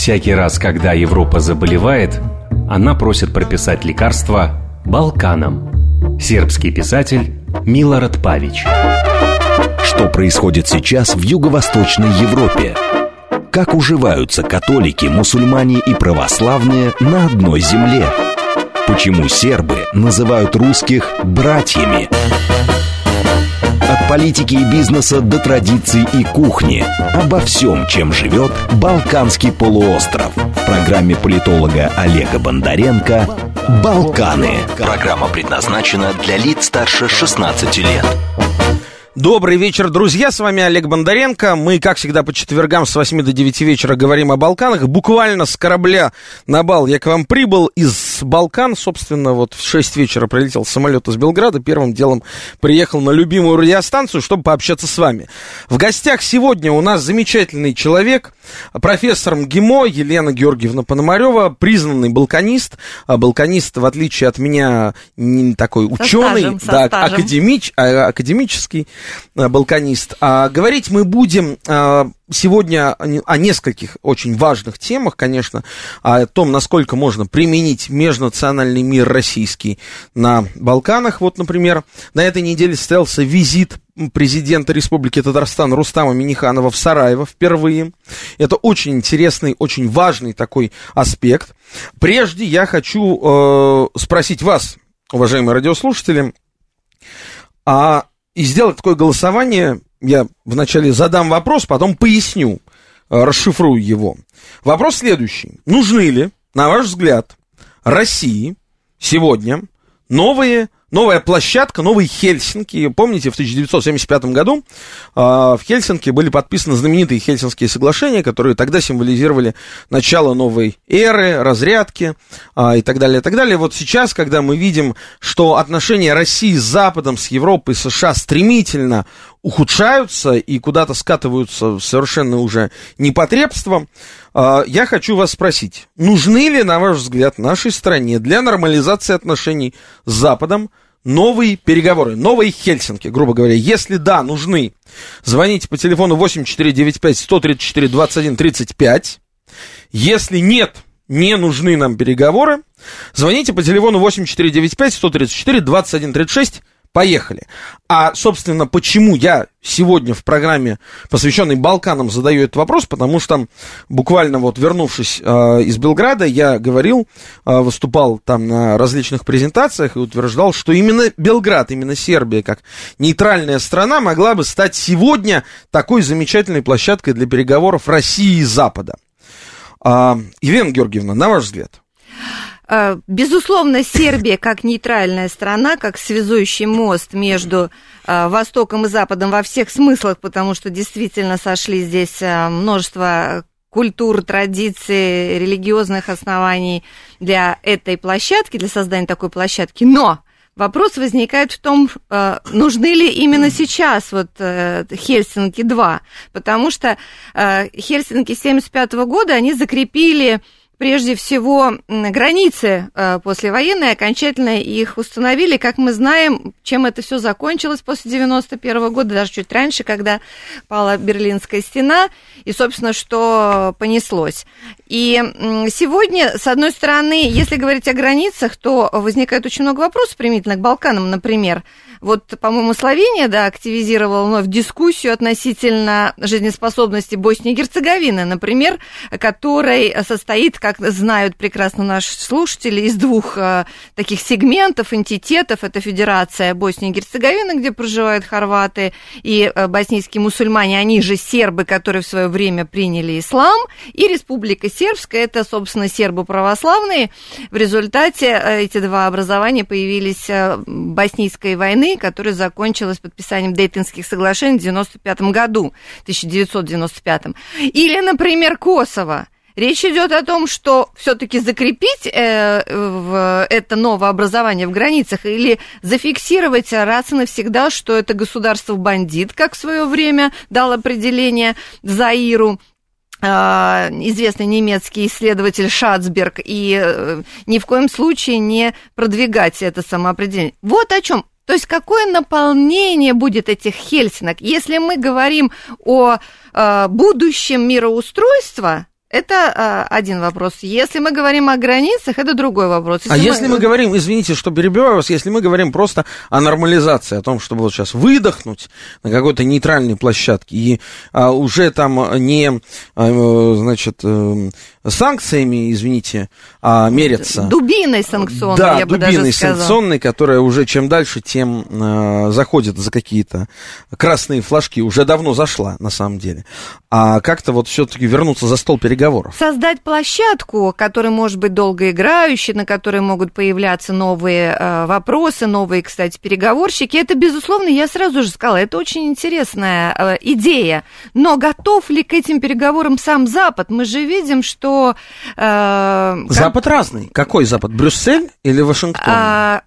Всякий раз, когда Европа заболевает, она просит прописать лекарства Балканам. Сербский писатель Милорад Павич. Что происходит сейчас в Юго-Восточной Европе? Как уживаются католики, мусульмане и православные на одной земле? Почему сербы называют русских «братьями»? От политики и бизнеса до традиций и кухни. Обо всем, чем живет Балканский полуостров. В программе политолога Олега Бондаренко «Балканы». Программа предназначена для лиц старше 16 лет. Добрый вечер, друзья, с вами Олег Бондаренко. Мы, как всегда, по четвергам с 8 до 9 вечера говорим о Балканах. Буквально с корабля на бал я к вам прибыл из Балкан. Собственно, вот в 6 вечера прилетел самолет из Белграда. Первым делом приехал на любимую радиостанцию, чтобы пообщаться с вами. В гостях сегодня у нас замечательный человек, профессор МГИМО Елена Георгиевна Пономарева, признанный балканист. Балканист, в отличие от меня, не такой ученый, да, академический. Балканист. А говорить мы будем сегодня о нескольких очень важных темах, конечно, о том, насколько можно применить межнациональный мир российский на Балканах. Вот, например, на этой неделе состоялся визит президента Республики Татарстан Рустама Миниханова в Сараево впервые. Это очень интересный, очень важный такой аспект. Прежде я хочу спросить вас, уважаемые радиослушатели, и сделать такое голосование. Я вначале задам вопрос, потом поясню, расшифрую его. Вопрос следующий. Нужны ли, на ваш взгляд, России сегодня новая площадка, новые Хельсинки? Помните, в 1975 году в Хельсинки были подписаны знаменитые Хельсинские соглашения, которые тогда символизировали начало новой эры, разрядки и так далее, и так далее. Вот сейчас, когда мы видим, что отношения России с Западом, с Европой, с США стремительно ухудшаются и куда-то скатываются в совершенно уже непотребство, я хочу вас спросить, нужны ли, на ваш взгляд, нашей стране для нормализации отношений с Западом новые переговоры, новые Хельсинки, грубо говоря? Если да, нужны, звоните по телефону 8495-134-2135. Если нет, не нужны нам переговоры, звоните по телефону 8495-134-2136. Поехали. А, собственно, почему я сегодня в программе, посвященной Балканам, задаю этот вопрос? Потому что буквально вот вернувшись из Белграда, я говорил, выступал там на различных презентациях и утверждал, что именно Белград, именно Сербия, как нейтральная страна, могла бы стать сегодня такой замечательной площадкой для переговоров России и Запада. Елена Георгиевна, на ваш взгляд? Безусловно, Сербия как нейтральная страна, как связующий мост между Востоком и Западом во всех смыслах, потому что действительно сошли здесь множество культур, традиций, религиозных оснований для этой площадки, для создания такой площадки. Но вопрос возникает в том, нужны ли именно сейчас вот Хельсинки-2, потому что Хельсинки 1975 года, они закрепили прежде всего границы послевоенные, окончательно их установили. Как мы знаем, чем это все закончилось после 1991 года, даже чуть раньше, когда пала Берлинская стена, и, собственно, что понеслось. И сегодня, с одной стороны, если говорить о границах, то возникает очень много вопросов применительно к Балканам, например. Вот, по-моему, Словения, да, активизировала вновь дискуссию относительно жизнеспособности Боснии и Герцеговины, например, которой состоит, как знают прекрасно наши слушатели, из двух таких сегментов, энтитетов. Это Федерация Боснии и Герцеговины, где проживают хорваты и боснийские мусульмане, они же сербы, которые в свое время приняли ислам, и Республика Сербская, это, собственно, сербо-православные. В результате эти два образования появились в боснийской войны, которая закончилась подписанием Дейтонских соглашений в 1995 году. Или, например, Косово. Речь идет о том, что все-таки закрепить это новое образование в границах или зафиксировать раз и навсегда, что это государство-бандит, как в свое время дал определение Заиру известный немецкий исследователь Шацберг, и ни в коем случае не продвигать это самоопределение. Вот о чем. То есть какое наполнение будет этих Хельсинок? Если мы говорим о будущем мироустройства, Это один вопрос. Если мы говорим о границах, это другой вопрос. Если мы говорим, извините, что перебиваю вас, если мы говорим просто о нормализации, о том, чтобы вот сейчас выдохнуть на какой-то нейтральной площадке и уже там не, значит, санкциями, извините, мерятся. Дубиной санкционной, да, я бы даже сказала. Да, дубиной санкционной, которая уже чем дальше, тем заходит за какие-то красные флажки. Уже давно зашла, на самом деле. А как-то вот все-таки вернуться за стол переговоров. Создать площадку, которая может быть долгоиграющей, на которой могут появляться новые вопросы, новые, кстати, переговорщики. Это, безусловно, я сразу же сказала, это очень интересная идея. Но готов ли к этим переговорам сам Запад? Мы же видим, что... Запад разный. Какой Запад? Брюссель или Вашингтон?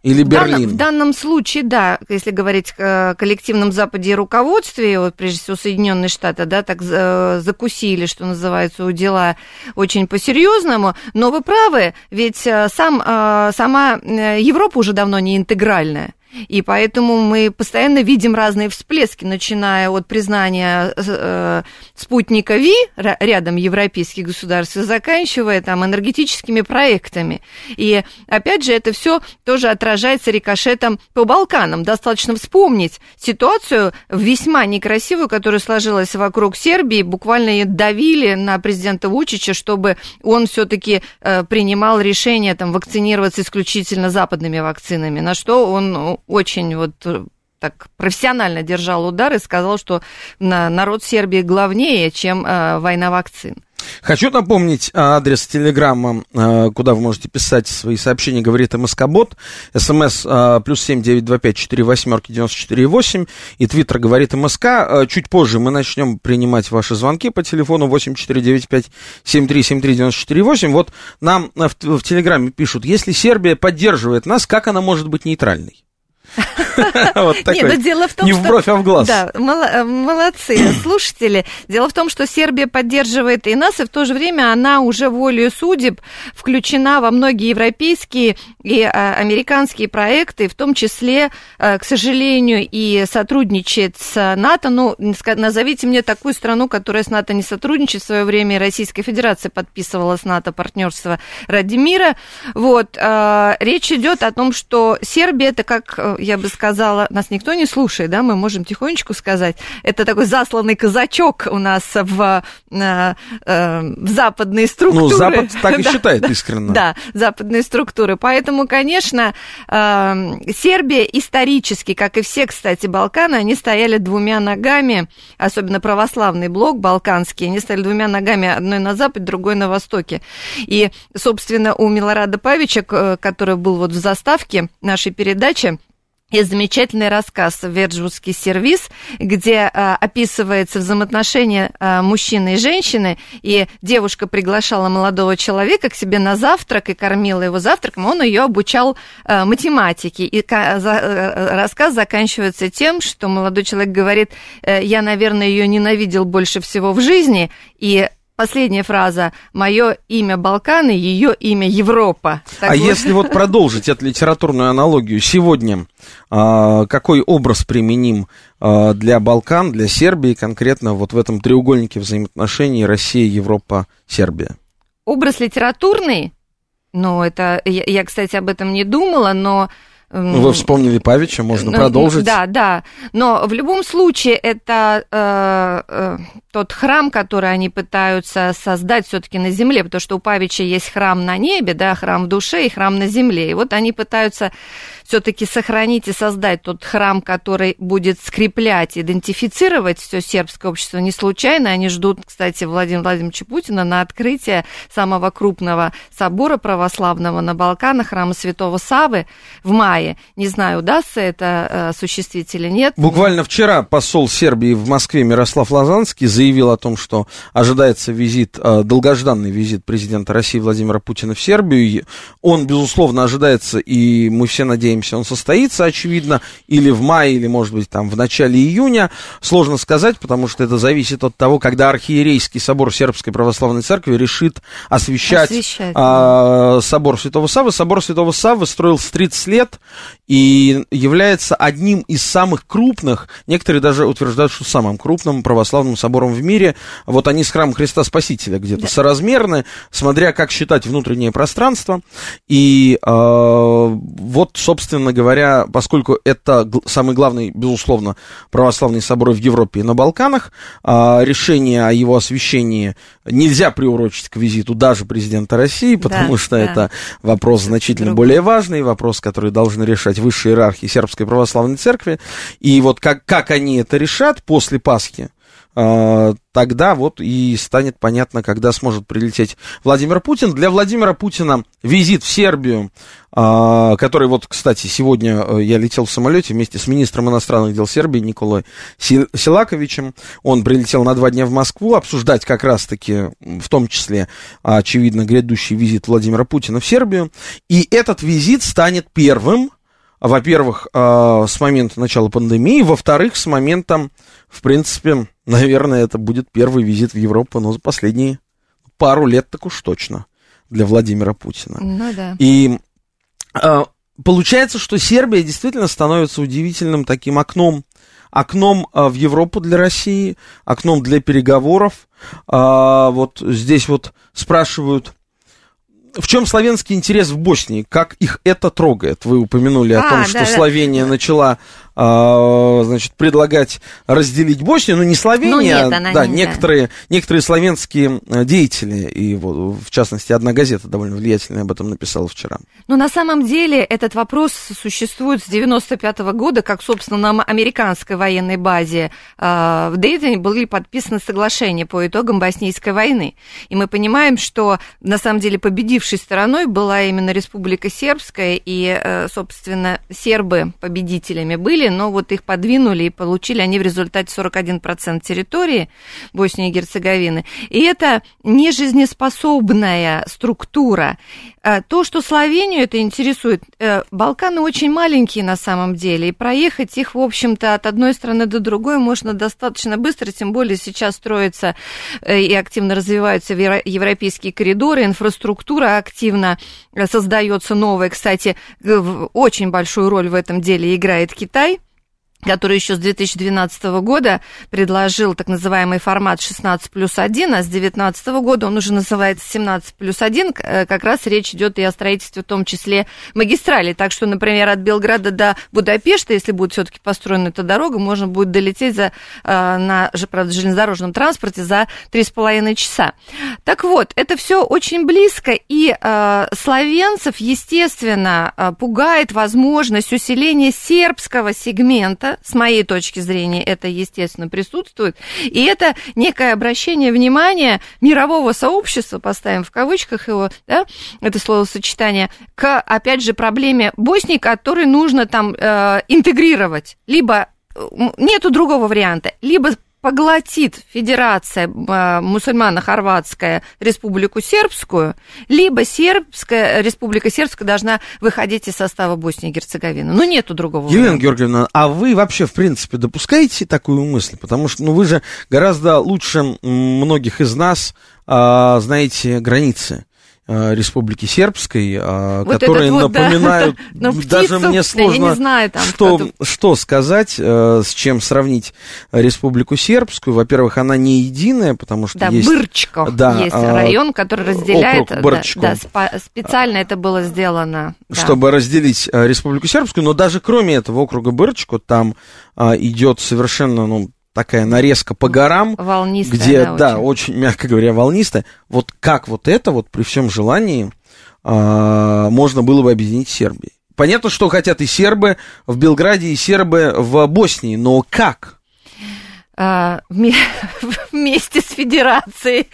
Или Берлин? В данном случае, да, если говорить о коллективном Западе и руководстве, вот, прежде всего, Соединенные Штаты, да, так закусили, что называется, у дела очень по-серьезному, но вы правы, ведь сама Европа уже давно не интегральная. И поэтому мы постоянно видим разные всплески, начиная от признания спутника Ви рядом европейских государств, заканчивая там энергетическими проектами. И опять же, это все тоже отражается рикошетом по Балканам. Достаточно вспомнить ситуацию весьма некрасивую, которая сложилась вокруг Сербии. Буквально ее давили на президента Вучича, чтобы он все-таки принимал решение там, вакцинироваться исключительно западными вакцинами, на что он очень вот так профессионально держал удар и сказал, что народ Сербии главнее, чем война вакцин. Хочу напомнить адрес телеграмма, куда вы можете писать свои сообщения, говорит МСК-бот, смс +7 925 48 94 8 и твиттер говорит МСК. Чуть позже мы начнем принимать ваши звонки по телефону 8495 7373 94 8. Вот нам в телеграмме пишут, если Сербия поддерживает нас, как она может быть нейтральной? Вот такой. Нет, но дело в том, не в бровь, а в глаз. Да, молодцы слушатели. Дело в том, что Сербия поддерживает и нас, и в то же время она уже волею судеб включена во многие европейские и американские проекты, в том числе, к сожалению, и сотрудничает с НАТО. Ну, назовите мне такую страну, которая с НАТО не сотрудничает. В свое время Российская Федерация подписывала с НАТО партнерство ради мира. Вот. Речь идет о том, что Сербия, это как... я бы сказала, нас никто не слушает, да, мы можем тихонечку сказать, это такой засланный казачок у нас в западные структуры. Ну, Запад так и считает искренне. Да, западные структуры. Поэтому, конечно, Сербия исторически, как и все, кстати, Балканы, они стояли двумя ногами, особенно православный блок балканский, они стояли двумя ногами, одной на западе, другой на востоке. И, собственно, у Милорада Павича, который был вот в заставке нашей передачи, есть замечательный рассказ «Верджвудский сервис», где описывается взаимоотношения мужчины и женщины, и девушка приглашала молодого человека к себе на завтрак и кормила его завтраком, он ее обучал математике. И рассказ заканчивается тем, что молодой человек говорит, я, наверное, ее ненавидел больше всего в жизни, и последняя фраза: «Мое имя Балканы, ее имя Европа». Так а вот. Если вот продолжить эту литературную аналогию, сегодня какой образ применим для Балкан, для Сербии конкретно вот в этом треугольнике взаимоотношений Россия, Европа, Сербия? Образ литературный? Ну, это... Я, кстати, об этом не думала, но... Вы вспомнили Павича, можно продолжить. Да, да. Но в любом случае это тот храм, который они пытаются создать все-таки на земле, потому что у Павича есть храм на небе, да, храм в душе и храм на земле. И вот они пытаются все-таки сохранить и создать тот храм, который будет скреплять, идентифицировать все сербское общество. Не случайно они ждут, кстати, Владимира Владимировича Путина на открытие самого крупного собора православного на Балканах, храма Святого Савы в мае. Не знаю, удастся это осуществить или нет. Буквально вчера посол Сербии в Москве Мирослав Лазанский заявил о том, что ожидается визит, долгожданный визит президента России Владимира Путина в Сербию. Он, безусловно, ожидается, и мы все надеемся, он состоится, очевидно, или в мае, или, может быть, там в начале июня. Сложно сказать, потому что это зависит от того, когда архиерейский собор Сербской Православной Церкви решит освящать собор Святого Саввы. Собор Святого Саввы строился 30 лет, и является одним из самых крупных, некоторые даже утверждают, что самым крупным православным собором в мире, вот они с храмом Христа Спасителя где-то соразмерны, смотря как считать внутреннее пространство. И вот, собственно говоря, поскольку это самый главный, безусловно, православный собор в Европе и на Балканах, решение о его освящении нельзя приурочить к визиту даже президента России, потому что это вопрос значительно более важный, вопрос, который должны решать высшие иерархии сербской православной церкви. И вот как они это решат после Пасхи, тогда вот и станет понятно, когда сможет прилететь Владимир Путин. Для Владимира Путина визит в Сербию, который вот, кстати, сегодня я летел в самолете вместе с министром иностранных дел Сербии Николой Селаковичем. Он прилетел на 2 дня в Москву обсуждать как раз-таки, в том числе, очевидно, грядущий визит Владимира Путина в Сербию. И этот визит станет первым, во-первых, с момента начала пандемии, во-вторых, с момента, в принципе, наверное, это будет первый визит в Европу, но за последние пару лет так уж точно для Владимира Путина. Ну да. И получается, что Сербия действительно становится удивительным таким окном. Окном в Европу для России, окном для переговоров. Вот здесь вот спрашивают... В чем славянский интерес в Боснии? Как их это трогает? Вы упомянули о том, что Словения начала, значит, предлагать разделить Боснию. Ну, не Словения, некоторые славянские деятели, и в частности, одна газета довольно влиятельная об этом написала вчера. Ну, на самом деле, этот вопрос существует с 1995 года, как, собственно, на американской военной базе в Дейтоне были подписаны соглашения по итогам Боснийской войны. И мы понимаем, что, на самом деле, победив стороной была именно Республика Сербская, и, собственно, сербы победителями были, но вот их подвинули, и получили они в результате 41% территории Боснии и Герцеговины. И это нежизнеспособная структура. То, что Словению это интересует, Балканы очень маленькие на самом деле, и проехать их, в общем-то, от одной страны до другой можно достаточно быстро, тем более сейчас строятся и активно развиваются европейские коридоры, инфраструктура активно создается новая. Кстати, очень большую роль в этом деле играет Китай, который еще с 2012 года предложил так называемый формат 16+1, а с 2019 года он уже называется 17+1, как раз речь идет и о строительстве в том числе магистрали. Так что, например, от Белграда до Будапешта, если будет все-таки построена эта дорога, можно будет долететь на, правда, железнодорожном транспорте за 3,5 часа. Так вот, это все очень близко, и славянцев, естественно, пугает возможность усиления сербского сегмента. С моей точки зрения, это, естественно, присутствует. И это некое обращение внимания мирового сообщества, поставим в кавычках его, да, это словосочетание, к, опять же, проблеме Боснии, которую нужно там интегрировать. Либо нету другого варианта, либо поглотит Федерация мусульмано-хорватская Республику Сербскую, либо Республика Сербская должна выходить из состава Боснии и Герцеговины. Ну, нету другого варианта. Елена Георгиевна, а вы вообще, в принципе, допускаете такую мысль? Потому что, ну, вы же гораздо лучше многих из нас знаете границы Республики Сербской, вот которые напоминают, да. Даже птицу, мне сложно, я не знаю, там, что сказать, с чем сравнить Республику Сербскую. Во-первых, она не единая, потому что есть... Брчко, есть район, который разделяет... специально это было сделано. Чтобы разделить Республику Сербскую, но даже кроме этого округа Брчко, там идет совершенно... такая нарезка по горам, волнистая, где, очень, мягко говоря, волнистая. Вот как вот это вот при всем желании можно было бы объединить с Сербией? Понятно, что хотят и сербы в Белграде, и сербы в Боснии, но как? Вместе с Федерацией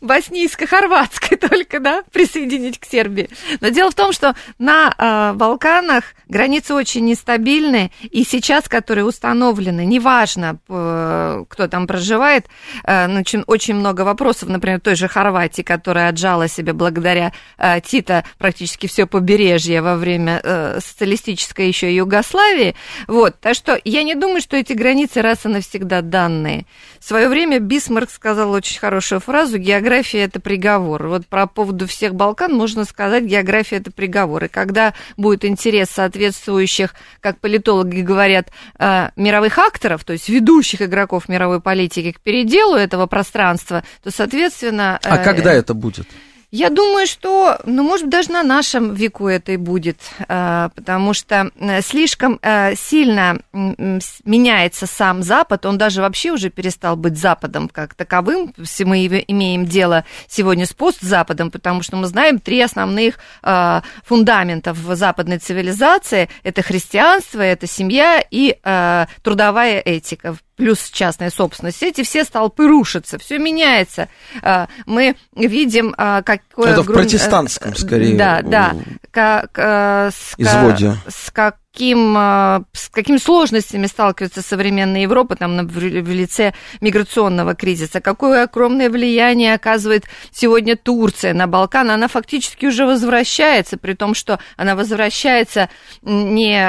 боснийско-хорватской только, присоединить к Сербии. Но дело в том, что на Балканах границы очень нестабильны, и сейчас, которые установлены, неважно, кто там проживает, очень много вопросов, например, той же Хорватии, которая отжала себе благодаря Тита практически все побережье во время социалистической еще Югославии. Вот. Так что я не думаю, что эти границы раз и и навсегда данные. В свое время Бисмарк сказал очень хорошую фразу: география – это приговор. Вот по поводу всех Балкан можно сказать: география – это приговор. И когда будет интерес соответствующих, как политологи говорят, мировых акторов, то есть ведущих игроков мировой политики к переделу этого пространства, то, соответственно... А когда это будет? Я думаю, что, может быть, даже на нашем веку это и будет, потому что слишком сильно меняется сам Запад, он даже вообще уже перестал быть Западом как таковым, мы имеем дело сегодня с постзападом, потому что мы знаем три основных фундамента в западной цивилизации, это христианство, это семья и трудовая этика. Плюс частная собственность, эти все столпы рушатся, все меняется. Мы видим, какое... Это в протестантском, скорее, да, да. Изводе. С какими сложностями сталкивается современная Европа там, в лице миграционного кризиса, какое огромное влияние оказывает сегодня Турция на Балканы, она фактически уже возвращается, при том, что она возвращается не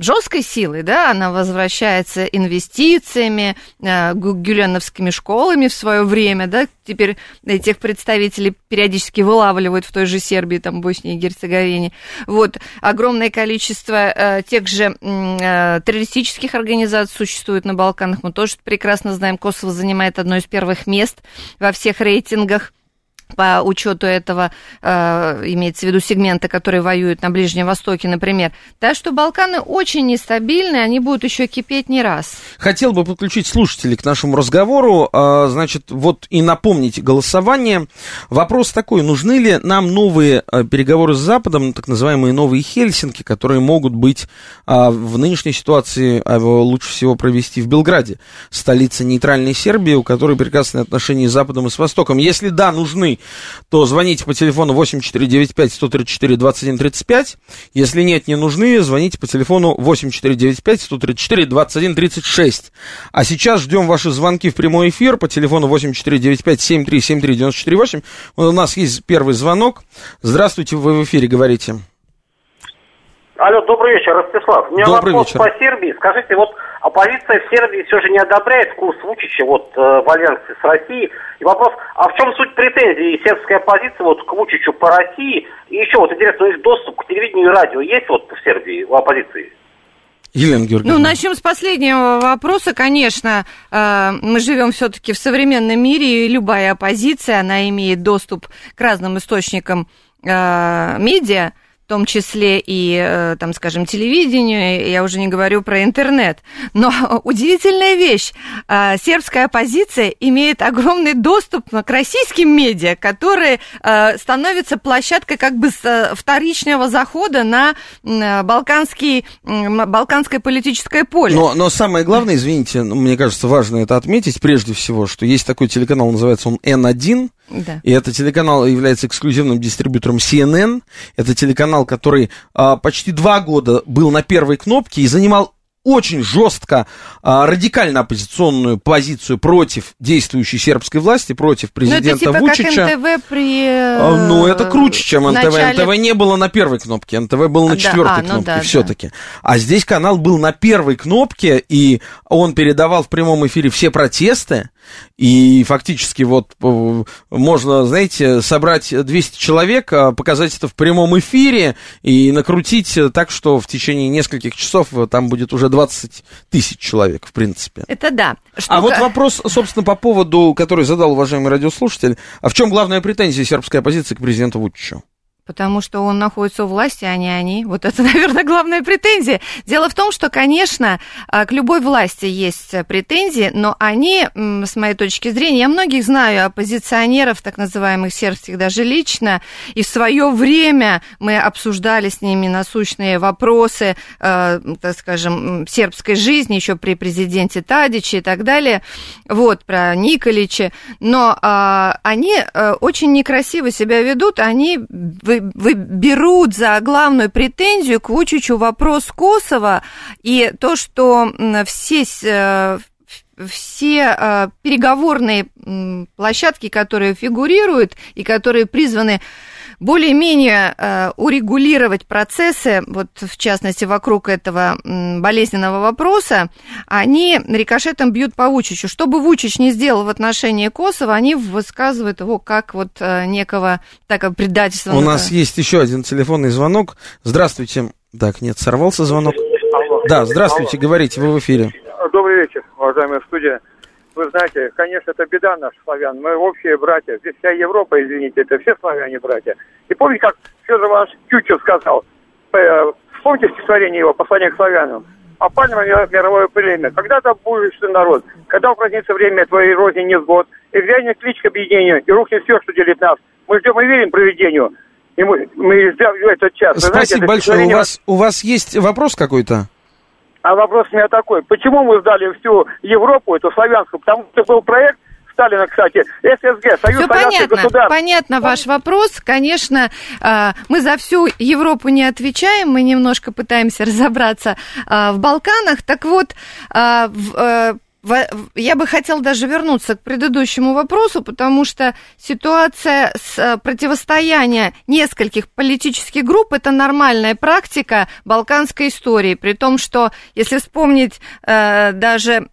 жесткой силой, да, она возвращается инвестициями, гюленовскими школами в свое время, да, теперь этих представителей периодически вылавливают в той же Сербии, там, Боснии и Герцеговине, вот, огромное количество тех же террористических организаций существует на Балканах. Мы тоже прекрасно знаем, Косово занимает одно из первых мест во всех рейтингах по учету этого, имеется в виду сегмента, который воюет на Ближнем Востоке, например. Так что Балканы очень нестабильны, они будут еще кипеть не раз. Хотел бы подключить слушателей к нашему разговору, значит, вот и напомнить голосование. Вопрос такой, нужны ли нам новые переговоры с Западом, так называемые новые Хельсинки, которые могут быть в нынешней ситуации лучше всего провести в Белграде, столице нейтральной Сербии, у которой прекрасные отношения с Западом и с Востоком. Если да, нужны, то звоните по телефону 8495-134-2135. Если нет, не нужны, звоните по телефону 8495-134-2136. А сейчас ждем ваши звонки в прямой эфир по телефону 8495-7373-948. У нас есть первый звонок. Здравствуйте, вы в эфире, говорите. Алло, добрый вечер, Ростислав. У меня вопрос по Сербии. Скажите, вот оппозиция в Сербии все же не одобряет курс Вучича вот, в альянсе с Россией. И вопрос, а в чем суть претензий сербской оппозиции вот, к Вучичу по России? И еще, вот интересно, у них доступ к телевидению и радио есть вот, в Сербии у оппозиции? Елена Георгиевна. Ну, начнем с последнего вопроса. Конечно, мы живем все-таки в современном мире, и любая оппозиция, она имеет доступ к разным источникам медиа, в том числе и, там, скажем, телевидению, я уже не говорю про интернет. Но удивительная вещь, сербская оппозиция имеет огромный доступ к российским медиа, которые становятся площадкой как бы вторичного захода на балканское политическое поле. Но самое главное, извините, мне кажется, важно это отметить, прежде всего, что есть такой телеканал, называется он Н1, да. И этот телеканал является эксклюзивным дистрибьютором CNN, это телеканал, который почти 2 года был на первой кнопке и занимал очень жестко, радикально оппозиционную позицию против действующей сербской власти, против президента Вучича. Это типа как НТВ при... Ну, это круче, чем НТВ. Начале... НТВ не было на первой кнопке, НТВ был на 4-й кнопке, ну да, все-таки. Да. А здесь канал был на первой кнопке, и он передавал в прямом эфире все протесты, и фактически вот можно, знаете, собрать 200 человек, показать это в прямом эфире и накрутить так, что в течение нескольких часов там будет уже 20 тысяч человек, в принципе. Это да. Штука... А вот вопрос, собственно, по поводу, который задал уважаемый радиослушатель, а в чем главная претензия сербской оппозиции к президенту Вучичу? Потому что он находится у власти, а не они. Вот это, наверное, главная претензия. Дело в том, что, конечно, к любой власти есть претензии, но они, с моей точки зрения, я многих знаю, оппозиционеров, так называемых сербских, даже лично, и в свое время мы обсуждали с ними насущные вопросы, так скажем, сербской жизни, еще при президенте Тадиче и так далее, вот, про Николича. Но они очень некрасиво себя ведут, они... Вы берут за главную претензию к Вучичу вопрос Косово и то, что все переговорные площадки, которые фигурируют и которые призваны более-менее урегулировать процессы, вот в частности вокруг этого болезненного вопроса, они рикошетом бьют по Вучичу. Что бы Вучич не сделал в отношении Косово, они высказывают его как вот некого такого предательства. У нас есть еще один телефонный звонок. Здравствуйте. Так, нет, сорвался звонок. Алло. Да, здравствуйте, алло. Говорите, вы в эфире. Добрый вечер, уважаемая студия. Вы знаете, конечно, это беда наших славян. Мы общие братья. Здесь вся Европа, извините, это все славяне братья. И помните, как Федор Иванович Тютчев сказал, вспомните стихотворение его, послание к славянам. Опальное мировое племя. Когда-то будешь ты народ, когда упразднится время твоей розни невзгод, и взглянет клич к объединению, и рухнет все, что делит нас. Мы ждем и верим провидению. И мы ждем этот час. Спасибо, знаете, большое. У вас есть вопрос какой-то? А вопрос у меня такой. Почему мы сдали всю Европу, эту славянскую? Потому что был проект Сталина, кстати, ССГ, Союз Славянских Государств. Понятно ваш вопрос. Конечно, мы за всю Европу не отвечаем, мы немножко пытаемся разобраться в Балканах. Так вот, я бы хотела даже вернуться к предыдущему вопросу, потому что ситуация с противостоянием нескольких политических групп – это нормальная практика балканской истории, при том, что, если вспомнить, даже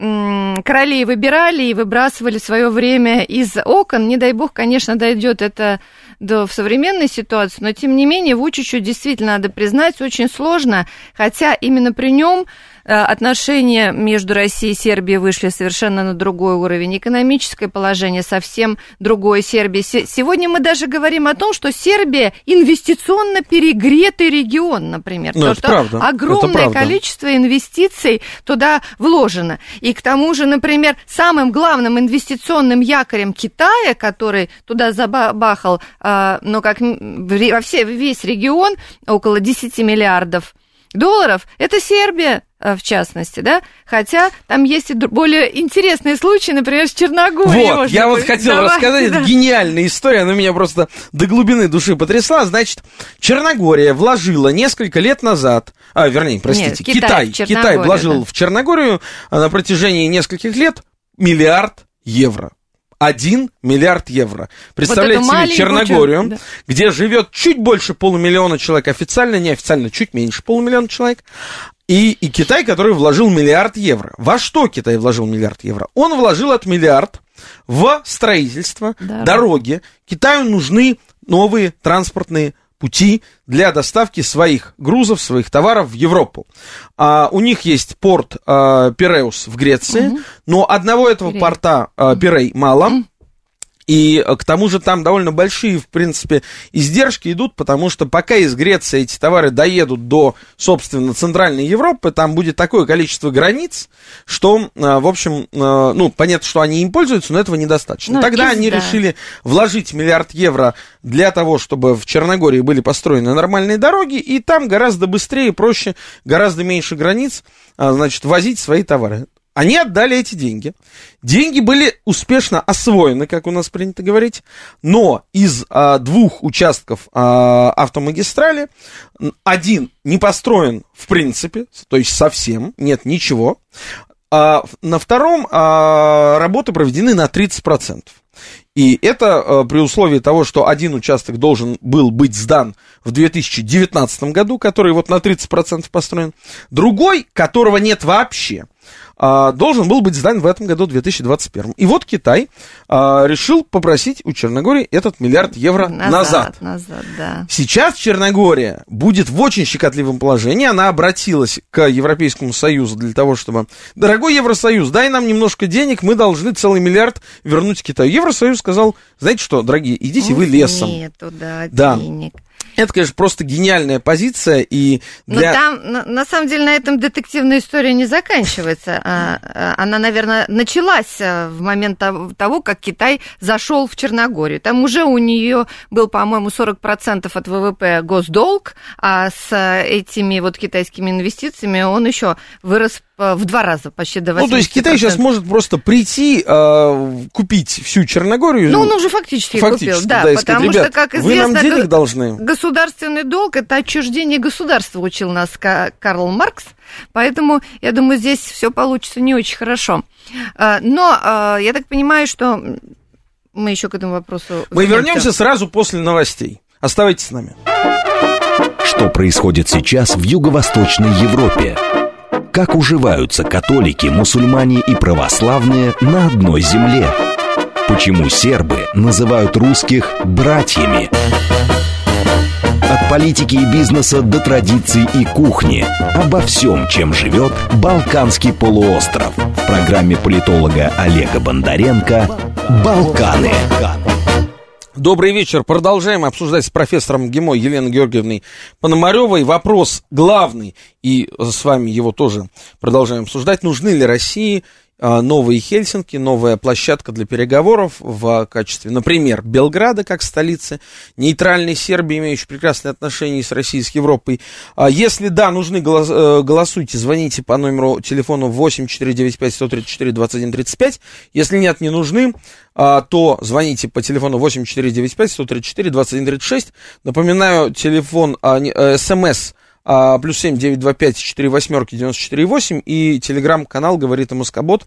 королей выбирали и выбрасывали в свое время из окон, не дай бог, конечно, дойдет это в современной ситуации, но, тем не менее, Вучичу действительно, надо признать, очень сложно, хотя именно при нем отношения между Россией и Сербией вышли совершенно на другой уровень. Экономическое положение совсем другое Сербии. Сегодня мы даже говорим о том, что Сербия инвестиционно перегретый регион, например. Ну, это правда. Огромное количество инвестиций туда вложено. И к тому же, например, самым главным инвестиционным якорем Китая, который туда забахал, ну, как весь регион, около 10 миллиардов долларов, это Сербия, в частности, да? Хотя там есть и более интересные случаи, например, с Черногорией. Вот, я вот хотел рассказать, да. Это гениальная история, она меня просто до глубины души потрясла. Значит, Черногория вложила несколько лет назад, Китай вложил в Черногорию на протяжении нескольких лет $1 миллиард. 1 миллиард евро. Представляете вот себе Черногорию, да, где живет чуть больше 500 000 человек, официально, неофициально, чуть меньше 500 000 человек, и Китай, который вложил $1 миллиард евро. Во что Китай вложил $1 миллиард евро? Он вложил $1 миллиард в строительство, дороги. Китаю нужны новые транспортные пути для доставки своих грузов, своих товаров в Европу. У них есть порт Пиреус в Греции, но одного этого порта Пирей мало. И к тому же там довольно большие, в принципе, издержки идут, потому что пока из Греции эти товары доедут до, собственно, Центральной Европы, там будет такое количество границ, что, в общем, ну, понятно, что они им пользуются, но этого недостаточно. Но тогда они решили вложить $1 миллиард евро для того, чтобы в Черногории были построены нормальные дороги, и там гораздо быстрее, проще, гораздо меньше границ, значит, возить свои товары. Они отдали эти деньги. Деньги были успешно освоены, как у нас принято говорить, но из 2 участков автомагистрали 1 не построен в принципе, то есть совсем, нет ничего. На 2-м работы проведены на 30%. И это при условии того, что 1 участок должен был быть сдан в 2019 году, который вот на 30% построен. Другой, которого нет вообще, должен был быть сдан в этом году, 2021. И вот Китай решил попросить у Черногории этот $1 миллиард евро назад. Да. Сейчас Черногория будет в очень щекотливом положении. Она обратилась к Европейскому Союзу для того, чтобы... Дорогой Евросоюз, дай нам немножко денег, мы должны $1 миллиард вернуть Китаю. Евросоюз сказал, знаете что, дорогие, идите вы лесом. Нету, да, денег. Это, конечно, просто гениальная позиция. И для... Но там, на самом деле, на этом детективная история не заканчивается. Она, наверное, началась в момент того, как Китай зашел в Черногорию. Там уже у нее был, по-моему, 40% от ВВП госдолг, а с этими вот китайскими инвестициями он еще вырос в 2 раза, почти до 80%. Ну, то есть Китай сейчас может просто прийти, купить всю Черногорию. Ну, он уже фактически купил, да, сказать, потому что, как известно, вы нам должны. Государственный долг – это отчуждение государства, учил нас Карл Маркс, поэтому, я думаю, здесь все получится не очень хорошо. Но я так понимаю, что мы еще к этому вопросу... Мы вернемся сразу после новостей. Оставайтесь с нами. Что происходит сейчас в Юго-Восточной Европе? Как уживаются католики, мусульмане и православные на одной земле? Почему сербы называют русских «братьями»? От политики и бизнеса до традиций и кухни. Обо всем, чем живет Балканский полуостров. В программе политолога Олега Бондаренко «Балканы». Добрый вечер. Продолжаем обсуждать с профессором МГИМО Еленой Георгиевной Пономаревой вопрос главный, и с вами его тоже продолжаем обсуждать. Нужны ли России новые Хельсинки, новая площадка для переговоров в качестве, например, Белграда как столицы, нейтральной Сербии, имеющей прекрасные отношения с Россией, с Европой. Если да, нужны, голосуйте, звоните по номеру телефона 8495-134-2135. Если нет, не нужны, то звоните по телефону 8495-134-2136. Напоминаю, телефон СМС +7 925 4 8 94 8 и телеграм-канал «Говорит МСК-бот».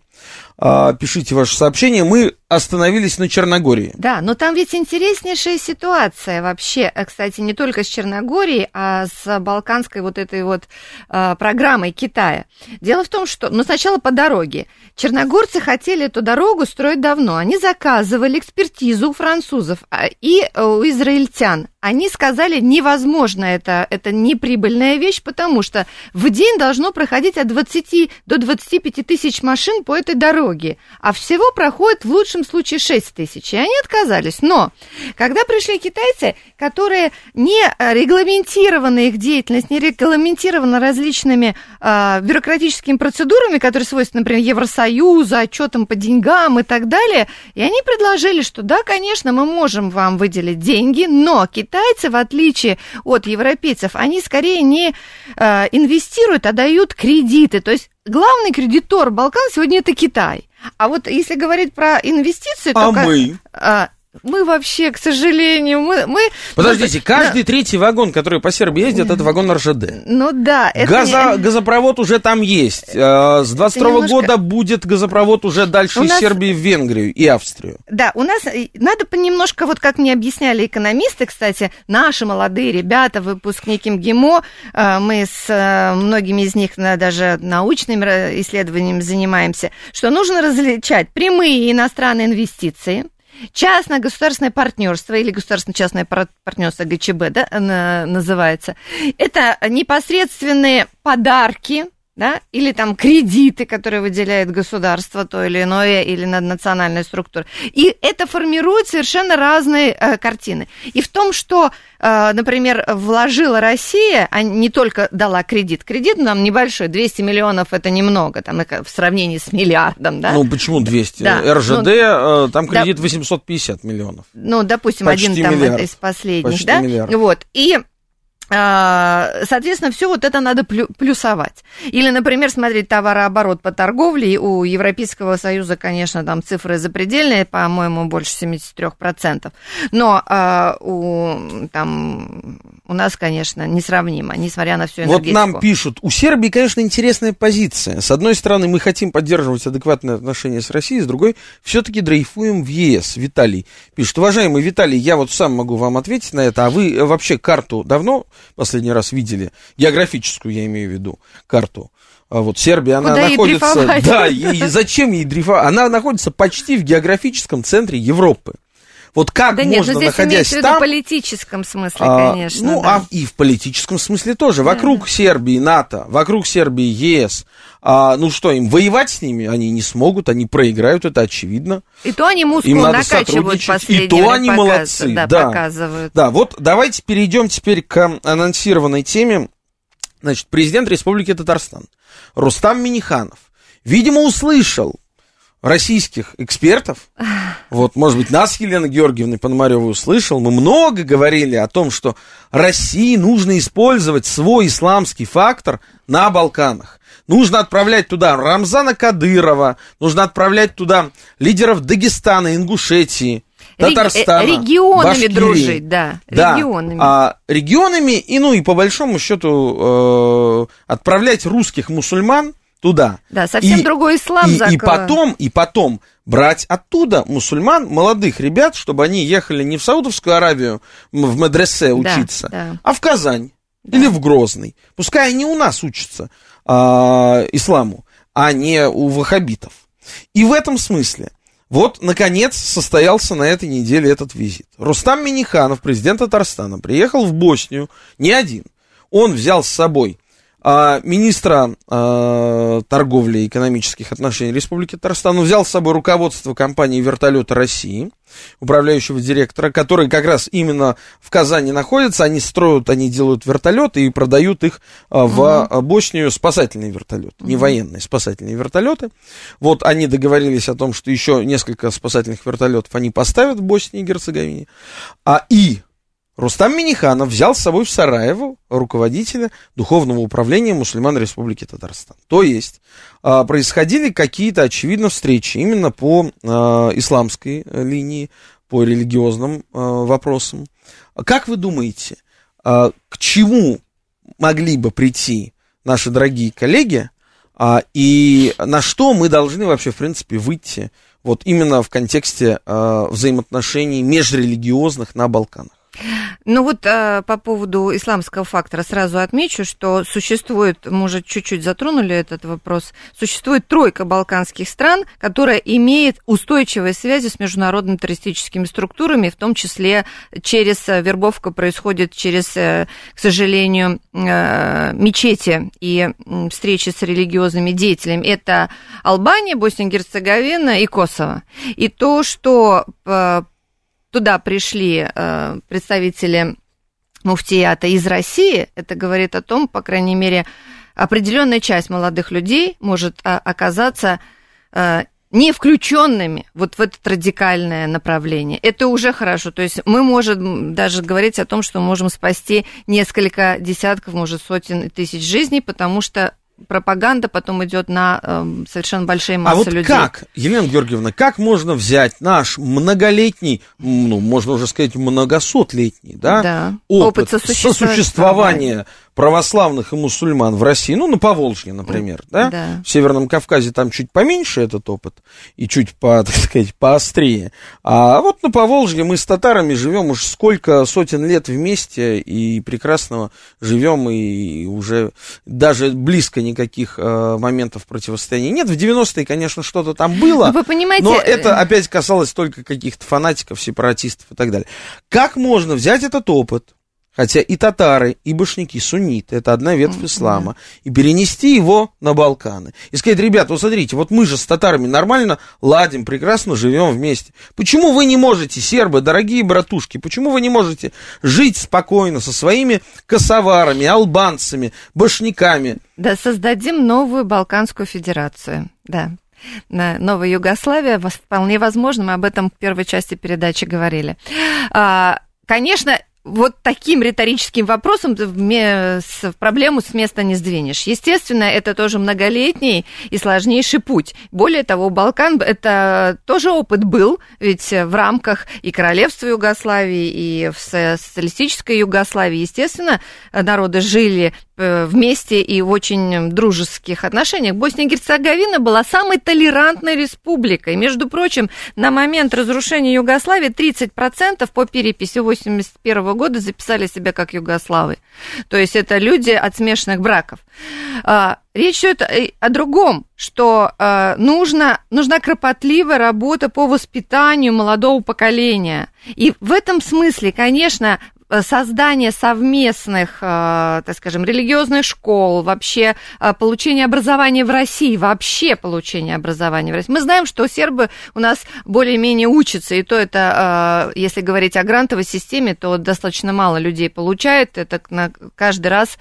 Пишите ваши сообщения. Мы остановились на Черногории. Да, но там ведь интереснейшая ситуация вообще, кстати, не только с Черногорией, а с балканской вот этой вот программой Китая. Дело в том, что, сначала по дороге. Черногорцы хотели эту дорогу строить давно. Они заказывали экспертизу у французов и у израильтян. Они сказали, невозможно это неприбыльная вещь, потому что в день должно проходить от 20 до 25 тысяч машин по этой дороге, а всего проходит в лучшем случае 6 тысяч, и они отказались. Но когда пришли китайцы, которые не регламентированы, их деятельность не регламентирована различными бюрократическими процедурами, которые свойственны, например, Евросоюзу, отчетам по деньгам и так далее, и они предложили, что да, конечно, мы можем вам выделить деньги, но китайцы, в отличие от европейцев, они скорее не инвестируют, а дают кредиты. То есть главный кредитор Балкан сегодня это Китай. А вот если говорить про инвестиции, то мы вообще, к сожалению, мы... Подождите, каждый третий вагон, который по Сербии ездит, это вагон РЖД. Ну да. Газопровод уже там есть. С 22 года будет газопровод уже дальше из Сербии в Венгрию и Австрию. Да, у нас надо немножко, вот как мне объясняли экономисты, кстати, наши молодые ребята, выпускники МГИМО, мы с многими из них даже научными исследованиями занимаемся, что нужно различать прямые иностранные инвестиции, частно-государственное партнерство или государственно-частное партнерство, ГЧБ, да, называется, это непосредственные подарки, да, или там кредиты, которые выделяет государство, то или иное, или наднациональная структура. И это формирует совершенно разные картины. И в том, что, например, вложила Россия, а не только дала кредит. Кредит нам небольшой, 200 миллионов – это немного, там, в сравнении с миллиардом. Да? Ну, почему 200? Да. РЖД, там кредит 850 миллионов. Ну, допустим, почти один там миллиард. Это из последних. Почти да? миллиард. Вот, и... Соответственно, все вот это надо плюсовать. Или, например, смотреть товарооборот по торговле. У Европейского Союза, конечно, там цифры запредельные, по-моему, больше 73%. Но у нас, конечно, несравнимо, несмотря на всю энергетику. Вот нам пишут, у Сербии, конечно, интересная позиция. С одной стороны, мы хотим поддерживать адекватные отношения с Россией, с другой, все-таки дрейфуем в ЕС. Виталий пишет, уважаемый Виталий, я вот сам могу вам ответить на это, а вы вообще карту давно... последний раз видели, географическую я имею в виду, карту. Вот Сербия, она находится... Да, и зачем ей дрейфовать? Она находится почти в географическом центре Европы. Вот как да можно, нет, но здесь находясь там... в политическом смысле, конечно. И в политическом смысле тоже. Вокруг Сербии НАТО, вокруг Сербии ЕС. Им воевать с ними они не смогут, они проиграют, это очевидно. И то они мускул накачивают последние. И то они молодцы, да. Показывают. Да, вот давайте перейдем теперь к анонсированной теме. Значит, президент Республики Татарстан Рустам Миниханов, видимо, услышал российских экспертов, вот, может быть, нас, Елена Георгиевна Пономарева, услышал, мы много говорили о том, что России нужно использовать свой исламский фактор на Балканах. Нужно отправлять туда Рамзана Кадырова, нужно отправлять туда лидеров Дагестана, Ингушетии, Татарстана, регионами Башкирии. Дружить, да, регионами. Да, регионами, и по большому счету отправлять русских мусульман туда. Да, совсем другой ислам. И потом брать оттуда мусульман, молодых ребят, чтобы они ехали не в Саудовскую Аравию в медресе учиться, а в Казань или в Грозный. Пускай они у нас учатся исламу, а не у ваххабитов. И в этом смысле, вот, наконец, состоялся на этой неделе этот визит. Рустам Миниханов, президент Татарстана, приехал в Боснию не один. Он взял с собой министра торговли и экономических отношений Республики Татарстан, он взял с собой руководство компании «Вертолеты России», управляющего директора, который как раз именно в Казани находится. Они строят, они делают вертолеты и продают их в Боснию, спасательные вертолеты, не военные, спасательные вертолеты. Вот они договорились о том, что еще несколько спасательных вертолетов они поставят в Боснии и Герцеговине. И Рустам Миниханов взял с собой в Сараево руководителя Духовного управления мусульман Республики Татарстан. То есть происходили какие-то, очевидно, встречи именно по исламской линии, по религиозным вопросам. Как вы думаете, к чему могли бы прийти наши дорогие коллеги, и на что мы должны вообще, в принципе, выйти вот именно в контексте взаимоотношений межрелигиозных на Балканах? Ну вот по поводу исламского фактора сразу отмечу, что существует, мы уже чуть-чуть затронули этот вопрос, существует тройка балканских стран, которая имеет устойчивые связи с международными террористическими структурами, в том числе через вербовка происходит через, к сожалению, мечети и встречи с религиозными деятелями. Это Албания, Босния и Герцеговина и Косово. И то, что туда пришли представители муфтията из России, это говорит о том, по крайней мере, определенная часть молодых людей может оказаться не включенными вот в это радикальное направление. Это уже хорошо. То есть мы можем даже говорить о том, что можем спасти несколько десятков, может, сотен и тысяч жизней, потому что пропаганда потом идет на совершенно большие массы людей. Как, Елена Георгиевна, как можно взять наш многолетний, ну, можно уже сказать, многосотлетний, опыт сосуществования православных и мусульман в России, ну, на Поволжье, например, в Северном Кавказе там чуть поменьше этот опыт и чуть, так сказать, поострее, а вот на Поволжье мы с татарами живем уж сколько сотен лет вместе и прекрасно живем, и уже даже близко никаких моментов противостояния нет. В 90-е, конечно, что-то там было, вы понимаете, но это опять касалось только каких-то фанатиков, сепаратистов и так далее. Как можно взять этот опыт, хотя и татары, и башняки, сунниты, это одна ветвь ислама, и перенести его на Балканы. И сказать, ребят, вот смотрите, вот мы же с татарами нормально ладим, прекрасно живем вместе. Почему вы не можете, сербы, дорогие братушки, почему вы не можете жить спокойно со своими косоварами, албанцами, башняками? Да, создадим новую Балканскую федерацию, да. Новая Югославия, вполне возможно, мы об этом в первой части передачи говорили. Конечно, вот таким риторическим вопросом проблему с места не сдвинешь. Естественно, это тоже многолетний и сложнейший путь. Более того, Балкан, это тоже опыт был, ведь в рамках и королевства Югославии, и в социалистической Югославии, естественно, народы жили вместе и в очень дружеских отношениях. Босния и Герцеговина была самой толерантной республикой. Между прочим, на момент разрушения Югославии 30% по переписи 1981 года записали себя как югославы. То есть это люди от смешанных браков. Речь идет о другом, что нужна кропотливая работа по воспитанию молодого поколения. И в этом смысле, конечно, создание совместных, так скажем, религиозных школ, вообще получение образования в России, Мы знаем, что сербы у нас более-менее учатся, и то это, если говорить о грантовой системе, то достаточно мало людей получает, это каждый раз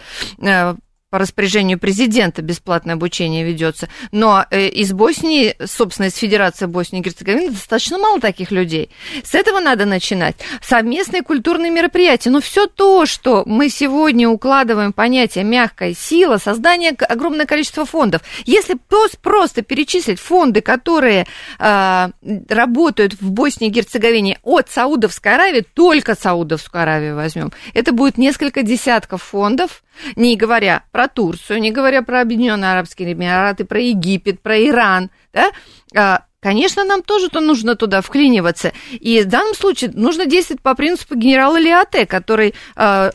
по распоряжению президента бесплатное обучение ведется. Но из Боснии, собственно, из Федерации Боснии и Герцеговины достаточно мало таких людей. С этого надо начинать. Совместные культурные мероприятия. Но все то, что мы сегодня укладываем в понятие мягкая сила, создание огромного количества фондов. Если просто перечислить фонды, которые работают в Боснии и Герцеговине от Саудовской Аравии, только Саудовскую Аравию возьмем, это будет несколько десятков фондов, не говоря про Турцию, не говоря про Объединенные Арабские Эмираты, про Египет, про Иран, Конечно, нам тоже-то нужно туда вклиниваться. И в данном случае нужно действовать по принципу генерала Лиате, который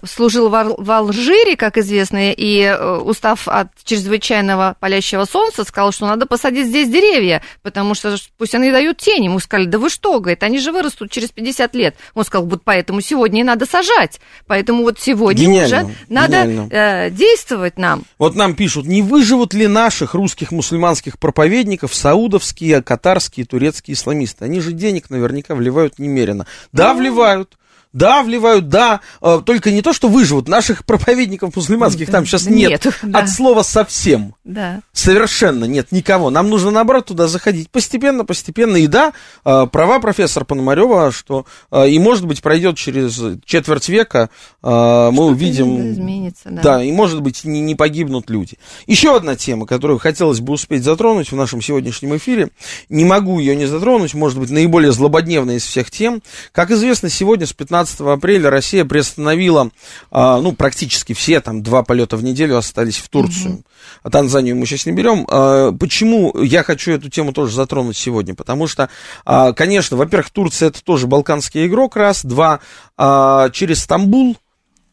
служил в Алжире, как известно, и, устав от чрезвычайного палящего солнца, сказал, что надо посадить здесь деревья, потому что пусть они дают тень. Ему сказали, да вы что, говорит, они же вырастут через 50 лет. Он сказал, вот поэтому сегодня и надо сажать. Поэтому вот сегодня уже надо действовать нам. Вот нам пишут, не выживут ли наших русских мусульманских проповедников саудовские, катарские, турецкие исламисты? Они же денег наверняка вливают немерено. Да, вливают. Да, вливают, да. Только не то, что выживут. Наших проповедников мусульманских там сейчас нет. От слова совсем. Да. Совершенно нет никого. Нам нужно, наоборот, туда заходить постепенно, постепенно. И да, права профессора Пономарева, что и, может быть, пройдет через четверть века, мы увидим... изменится, да. Да, и, может быть, не погибнут люди. Еще одна тема, которую хотелось бы успеть затронуть в нашем сегодняшнем эфире. Не могу ее не затронуть. Может быть, наиболее злободневная из всех тем. Как известно, сегодня с 15 апреля Россия приостановила, практически все, там, 2 полета в неделю остались в Турцию. А Танзанию мы сейчас не берем. Почему я хочу эту тему тоже затронуть сегодня? Потому что, конечно, во-первых, Турция — это тоже балканский игрок, раз. Два, через Стамбул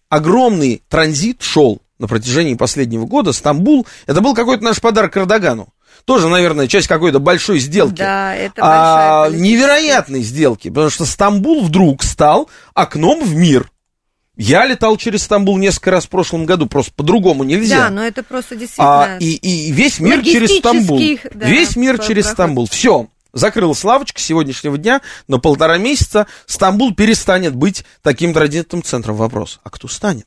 огромный транзит шел на протяжении последнего года. Стамбул — это был какой-то наш подарок Эрдогану. Тоже, наверное, часть какой-то большой сделки. Да, это большая невероятной сделки, потому что Стамбул вдруг стал окном в мир. Я летал через Стамбул несколько раз в прошлом году, просто по-другому нельзя. Да, но это просто действительно... и весь мир через Стамбул. Да, весь мир через Стамбул. Все. Закрылась лавочка с сегодняшнего дня, но 1,5 месяца Стамбул перестанет быть таким транзитным центром. Вопрос, а кто станет?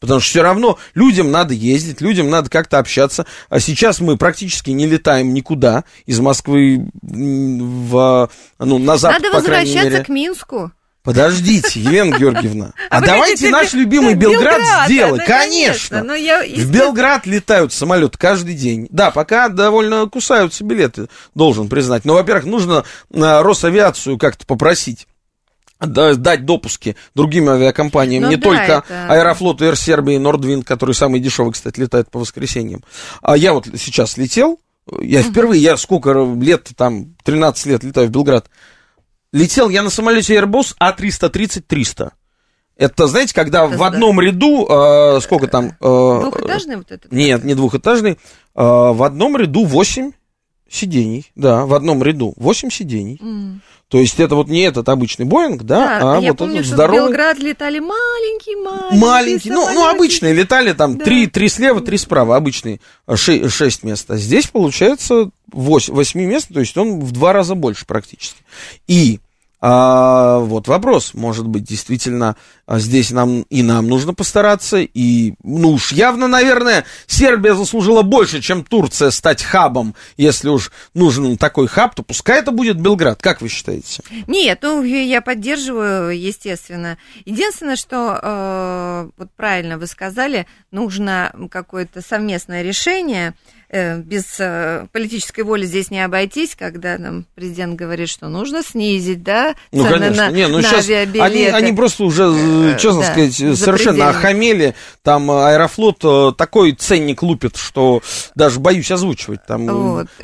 Потому что все равно людям надо ездить, людям надо как-то общаться. А сейчас мы практически не летаем никуда из Москвы на запад, по крайней мере. Надо возвращаться к Минску. Подождите, Елена Георгиевна, а давайте наш любимый Белград сделаем. Конечно, в Белград летают самолеты каждый день. Да, пока довольно кусаются билеты, должен признать. Но, во-первых, нужно Росавиацию как-то попросить дать допуски другим авиакомпаниям, только Аэрофлоту, Air Serbia и Н1, которые самые дешевые, кстати, летают по воскресеньям. А я вот сейчас летел, я впервые, я сколько лет, там, 13 лет летаю в Белград, летел я на самолете Airbus A330-300. Это, знаете, когда в одном ряду, сколько там... двухэтажный вот этот? Нет, не двухэтажный, в одном ряду 8 сидений, да, в одном ряду 8 сидений. То есть это вот не этот обычный Боинг, а вот этот здоровый. В Белград летали маленькие-маленькие. Маленькие, обычные летали там 3 слева, 3 справа, обычные 6 мест. А здесь получается 8 мест, то есть он в 2 раза больше практически. И вот вопрос, может быть, действительно здесь нам нужно постараться. И, явно, наверное, Сербия заслужила больше, чем Турция, стать хабом. Если уж нужен такой хаб, то пускай это будет Белград. Как вы считаете? Нет, я поддерживаю, естественно. Единственное, что, вот правильно вы сказали, нужно какое-то совместное решение. Без политической воли здесь не обойтись, когда нам президент говорит, что нужно снизить, цены конечно. На авиабилеты. Они просто уже, честно сказать, совершенно охамели. Там Аэрофлот такой ценник лупит, что даже боюсь озвучивать. Там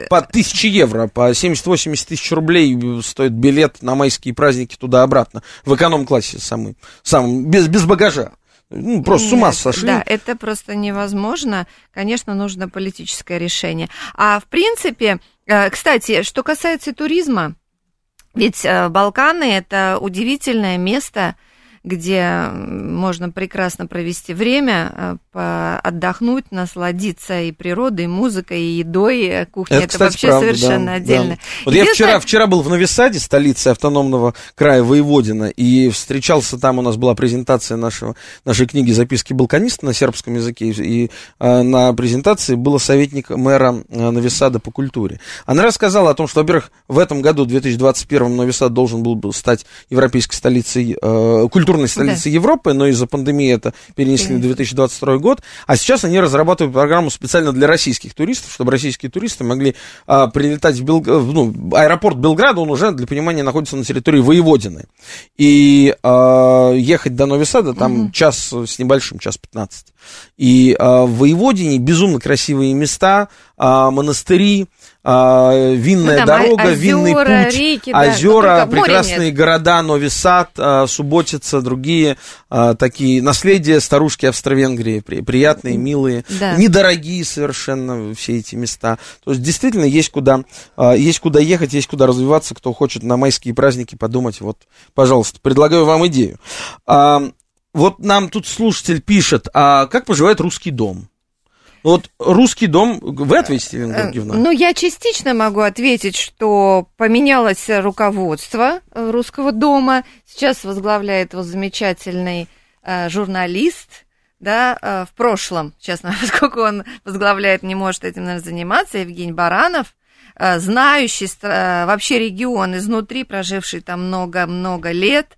по 1000 евро, по 70-80 тысяч рублей стоит билет на майские праздники туда-обратно. В эконом-классе самым без багажа. Просто с ума сошли. Да, это просто невозможно. Конечно, нужно политическое решение. А в принципе, кстати, что касается туризма, ведь Балканы — это удивительное место, где можно прекрасно провести время, отдохнуть, насладиться и природой, и музыкой, и едой, и кухней. Это, кстати, вообще правда, совершенно отдельно. Да. Вот я вчера был в Нови-Саде, столице автономного края Воеводина, и встречался там, у нас была презентация нашей книги «Записки балканиста» на сербском языке, и на презентации был советник мэра Нови-Сада по культуре. Она рассказала о том, что, во-первых, в этом году, в 2021-м, Нови-Сад должен был стать европейской столицей культуры, столицы Европы, но из-за пандемии это перенесли на 2022 год. А сейчас они разрабатывают программу специально для российских туристов, чтобы российские туристы могли прилетать в Белград. Аэропорт Белграда, он уже, для понимания, находится на территории Воеводины. И ехать до Нови Сада там час с небольшим, час 15. И в Воеводине безумно красивые места, монастыри, винная дорога, озера, винный путь, реки, озера, да, прекрасные города, Нови Сад, Субботица, другие такие наследия старушки Австро-Венгрии, приятные, милые, да, недорогие совершенно все эти места. То есть действительно есть куда ехать, есть куда развиваться, кто хочет на майские праздники подумать, вот, пожалуйста, предлагаю вам идею. Вот нам тут слушатель пишет, а как поживает русский дом? Вот русский дом, вы ответите, Елена Георгиевна? Ну, я частично могу ответить, что поменялось руководство русского дома. Сейчас возглавляет его замечательный журналист, да, в прошлом, сейчас, поскольку он возглавляет, не может этим, наверное, заниматься, Евгений Баранов, знающий вообще регион изнутри, проживший там много-много лет,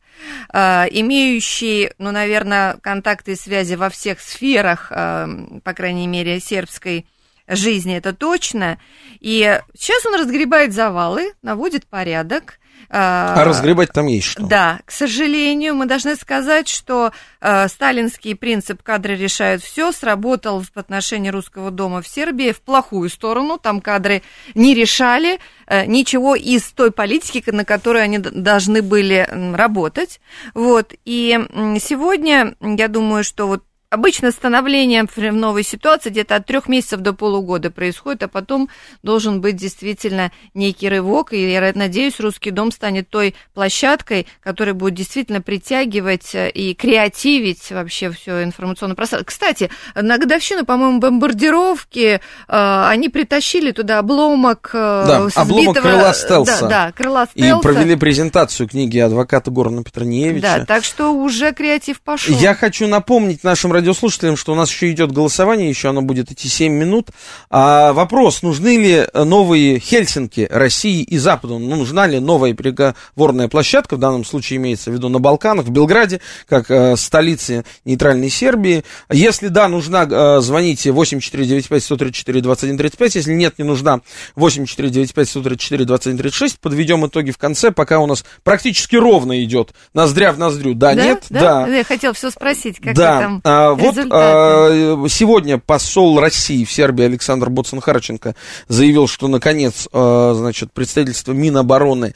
имеющий, ну, наверное, контакты и связи во всех сферах, по крайней мере, сербской жизни, это точно. И сейчас он разгребает завалы, наводит порядок. А разгребать там есть что? Да, к сожалению, мы должны сказать, что сталинский принцип «кадры решают все» сработал в отношении русского дома в Сербии в плохую сторону. Там кадры не решали ничего из той политики, на которой они должны были работать. Вот. И сегодня, я думаю, что вот обычно становление в новой ситуации где-то от 3 месяцев до полугода происходит, а потом должен быть действительно некий рывок, и я надеюсь, русский дом станет той площадкой, которая будет действительно притягивать и креативить вообще все информационное пространство. Кстати, на годовщину, по-моему, бомбардировки, они притащили туда обломок, да, сбитого... обломок крыла стелса. Да, да, крыла стелса. И провели презентацию книги адвоката Горна Петроневича. Да, так что уже креатив пошел. Я хочу напомнить нашим радиослушателям, что у нас еще идет голосование, еще оно будет идти 7 минут. Вопрос, нужны ли новые Хельсинки России и Западу? Ну, нужна ли новая переговорная площадка, в данном случае имеется в виду на Балканах, в Белграде, как столице нейтральной Сербии? Если да, нужна, звоните 8495-134-2135, если нет, не нужна, 8495-134-2136. Подведем итоги в конце, пока у нас практически ровно идет ноздря в ноздрю. Да, да? Нет? Да. Я хотел все спросить, как да, это там. Вот сегодня посол России в Сербии Александр Боцан-Харченко заявил, что, наконец, значит, представительство Минобороны,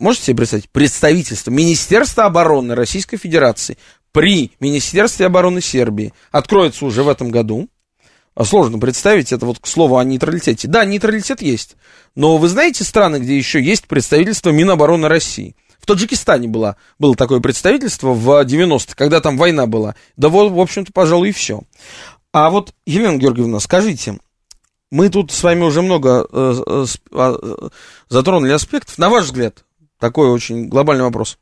можете себе представить, представительство Министерства обороны Российской Федерации при Министерстве обороны Сербии откроется уже в этом году. Сложно представить, это вот к слову о нейтралитете. Да, нейтралитет есть, но вы знаете страны, где еще есть представительство Минобороны России? В Таджикистане было такое представительство в 90-х, когда там война была. Да вот, в общем-то, пожалуй, и все. А вот, Елена Георгиевна, скажите, мы тут с вами уже много затронули аспектов. На ваш взгляд, такой очень глобальный вопрос.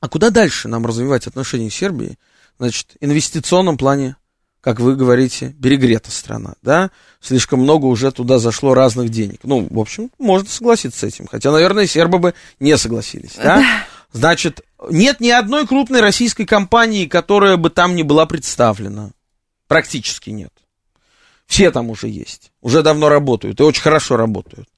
А куда дальше нам развивать отношения с Сербией? Значит, в инвестиционном плане, как вы говорите, перегрета страна, да? Слишком много уже туда зашло разных денег. Ну, в общем, можно согласиться с этим. Хотя, наверное, сербы бы не согласились, да? Значит, нет ни одной крупной российской компании, которая бы там не была представлена. Практически нет. Все там уже есть. Уже давно работают и очень хорошо работают.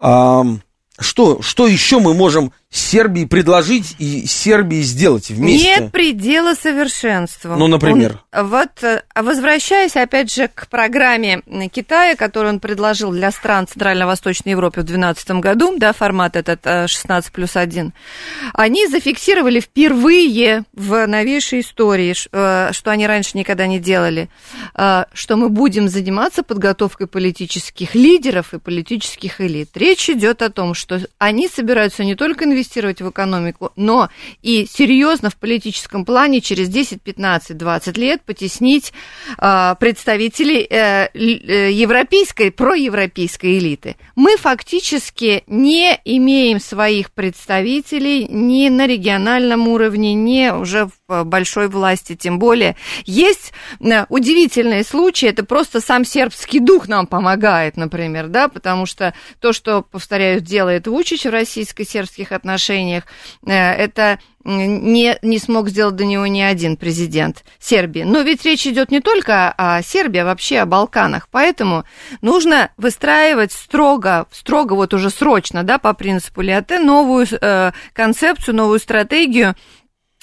Что еще мы можем Сербии предложить и Сербии сделать вместе? Нет предела совершенству. Ну, например? Вот, возвращаясь, опять же, к программе Китая, которую он предложил для стран Центрально-Восточной Европы в 2012 году, да, формат этот 16+1, они зафиксировали впервые в новейшей истории, что они раньше никогда не делали, что мы будем заниматься подготовкой политических лидеров и политических элит. Речь идет о том, что они собираются не только инвестировать в экономику, но и серьезно в политическом плане через 10, 15, 20 лет потеснить представителей европейской, проевропейской элиты. Мы фактически не имеем своих представителей ни на региональном уровне, ни уже в большой власти, тем более. Есть удивительные случаи, это просто сам сербский дух нам помогает, например, да, потому что то, что, повторяю, делает Вучич в российско-сербских отношениях, это не смог сделать до него ни один президент Сербии. Но ведь речь идет не только о Сербии, а вообще о Балканах. Поэтому нужно выстраивать строго вот уже срочно, да, по принципу Лиате, новую концепцию, новую стратегию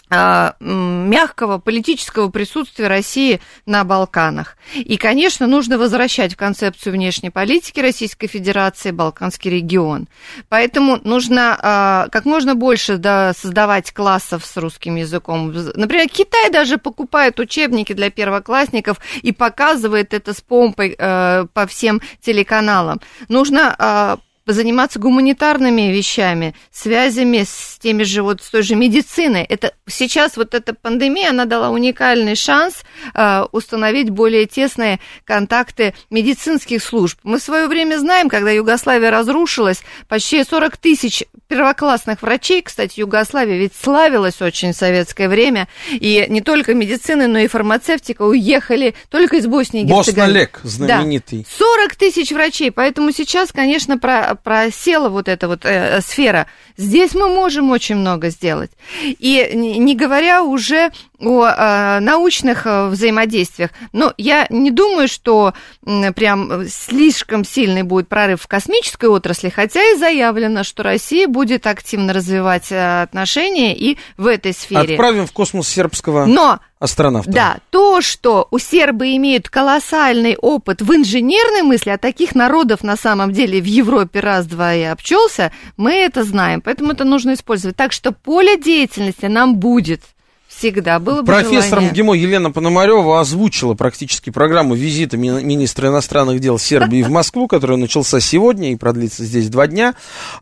мягкого политического присутствия России на Балканах. И, конечно, нужно возвращать в концепцию внешней политики Российской Федерации Балканский регион. Поэтому нужно как можно больше создавать классов с русским языком. Например, Китай даже покупает учебники для первоклассников и показывает это с помпой по всем телеканалам. Нужно заниматься гуманитарными вещами, связями с той же медициной. Сейчас вот эта пандемия, она дала уникальный шанс установить более тесные контакты медицинских служб. Мы в свое время знаем, когда Югославия разрушилась, почти 40 тысяч первоклассных врачей, кстати, Югославия ведь славилась очень в советское время, и не только медицина, но и фармацевтика уехали только из Боснии и Герцеговины. Боснолек знаменитый. Да, 40 тысяч врачей, поэтому сейчас, конечно, просела вот эта вот сфера. Здесь мы можем очень много сделать. И не говоря уже о научных взаимодействиях. Но я не думаю, что прям слишком сильный будет прорыв в космической отрасли, хотя и заявлено, что Россия будет активно развивать отношения и в этой сфере. Отправим в космос сербского астронавта. Да, то, что у сербы имеют колоссальный опыт в инженерной мысли, а таких народов на самом деле в Европе раз-два и обчелся, мы это знаем, поэтому это нужно использовать. Так что поле деятельности нам будет. Всегда было бы профессором желание. МГИМО Елена Пономарева озвучила практически программу визита министра иностранных дел Сербии в Москву, который начался сегодня и продлится здесь 2 дня.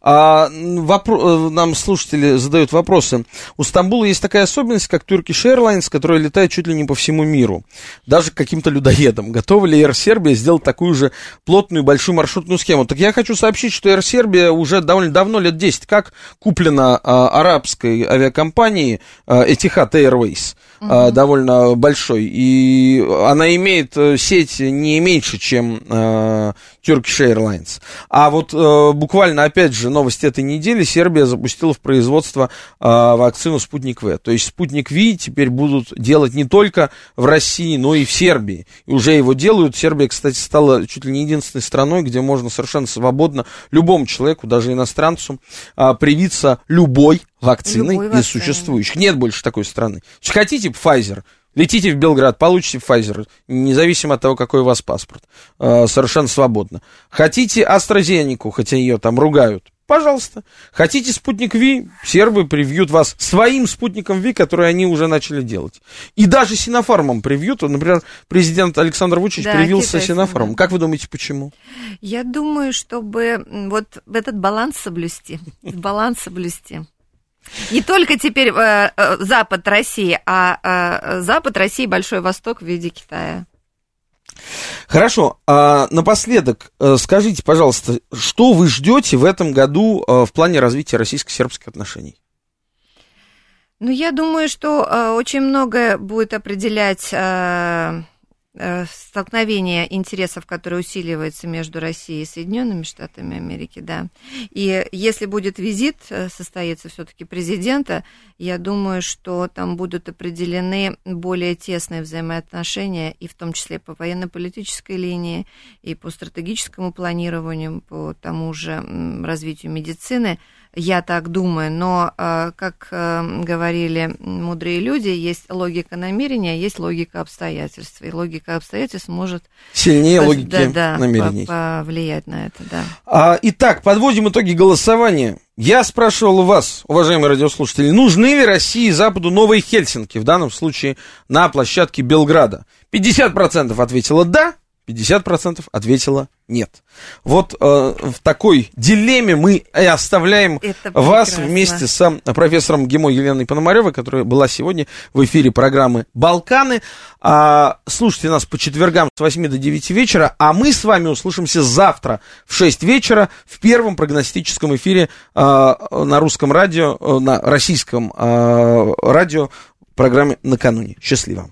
Нам слушатели задают вопросы. У Стамбула есть такая особенность, как Turkish Airlines, которая летает чуть ли не по всему миру, даже к каким-то людоедам. Готова ли Air Serbia сделать такую же плотную большую маршрутную схему? Так я хочу сообщить, что Air Serbia уже довольно давно, лет 10, как куплена арабской авиакомпанией Etihad Airways, довольно большой, и она имеет сеть не меньше, чем Turkish Airlines. А вот буквально, опять же, новость этой недели: Сербия запустила в производство вакцину «Спутник В». То есть «Спутник Ви» теперь будут делать не только в России, но и в Сербии. И уже его делают. Сербия, кстати, стала чуть ли не единственной страной, где можно совершенно свободно любому человеку, даже иностранцу, привиться любой вакциной из существующих. Нет больше такой страны. Если хотите Pfizer, летите в Белград, получите Pfizer, независимо от того, какой у вас паспорт. Совершенно свободно. Хотите AstraZeneca, хотя ее там ругают, пожалуйста. Хотите «Спутник Ви», сербы привьют вас своим «Спутником Ви», который они уже начали делать. И даже «Синофармом» привьют. Например, президент Александр Вучич привился «Синофармом». Да. Как вы думаете, почему? Я думаю, чтобы вот этот баланс соблюсти. Не только теперь Запад России, а Запад России, Большой Восток в виде Китая. Хорошо. Напоследок скажите, пожалуйста, что вы ждете в этом году в плане развития российско-сербских отношений? Ну, я думаю, что очень многое будет определять столкновение интересов, которые усиливаются между Россией и Соединенными Штатами Америки, да. И если будет визит, состоится все-таки президента, я думаю, что там будут определены более тесные взаимоотношения, и в том числе по военно-политической линии, и по стратегическому планированию, по тому же развитию медицины. Я так думаю, но, как говорили мудрые люди, есть логика намерения, есть логика обстоятельств, и логика обстоятельств может сильнее логики намерений повлиять на это, да. Итак, подводим итоги голосования. Я спрашивал вас, уважаемые радиослушатели, нужны ли России и Западу новые Хельсинки, в данном случае на площадке Белграда. 50% ответило «да», 50% ответило «нет». Вот в такой дилемме мы и оставляем вас вместе с профессором МГИМО Еленой Пономаревой, которая была сегодня в эфире программы «Балканы». Слушайте нас по четвергам с 8 до 9 вечера, а мы с вами услышимся завтра в 6 вечера в первом прогностическом эфире на русском радио, на российском радио программе «Накануне». Счастливо!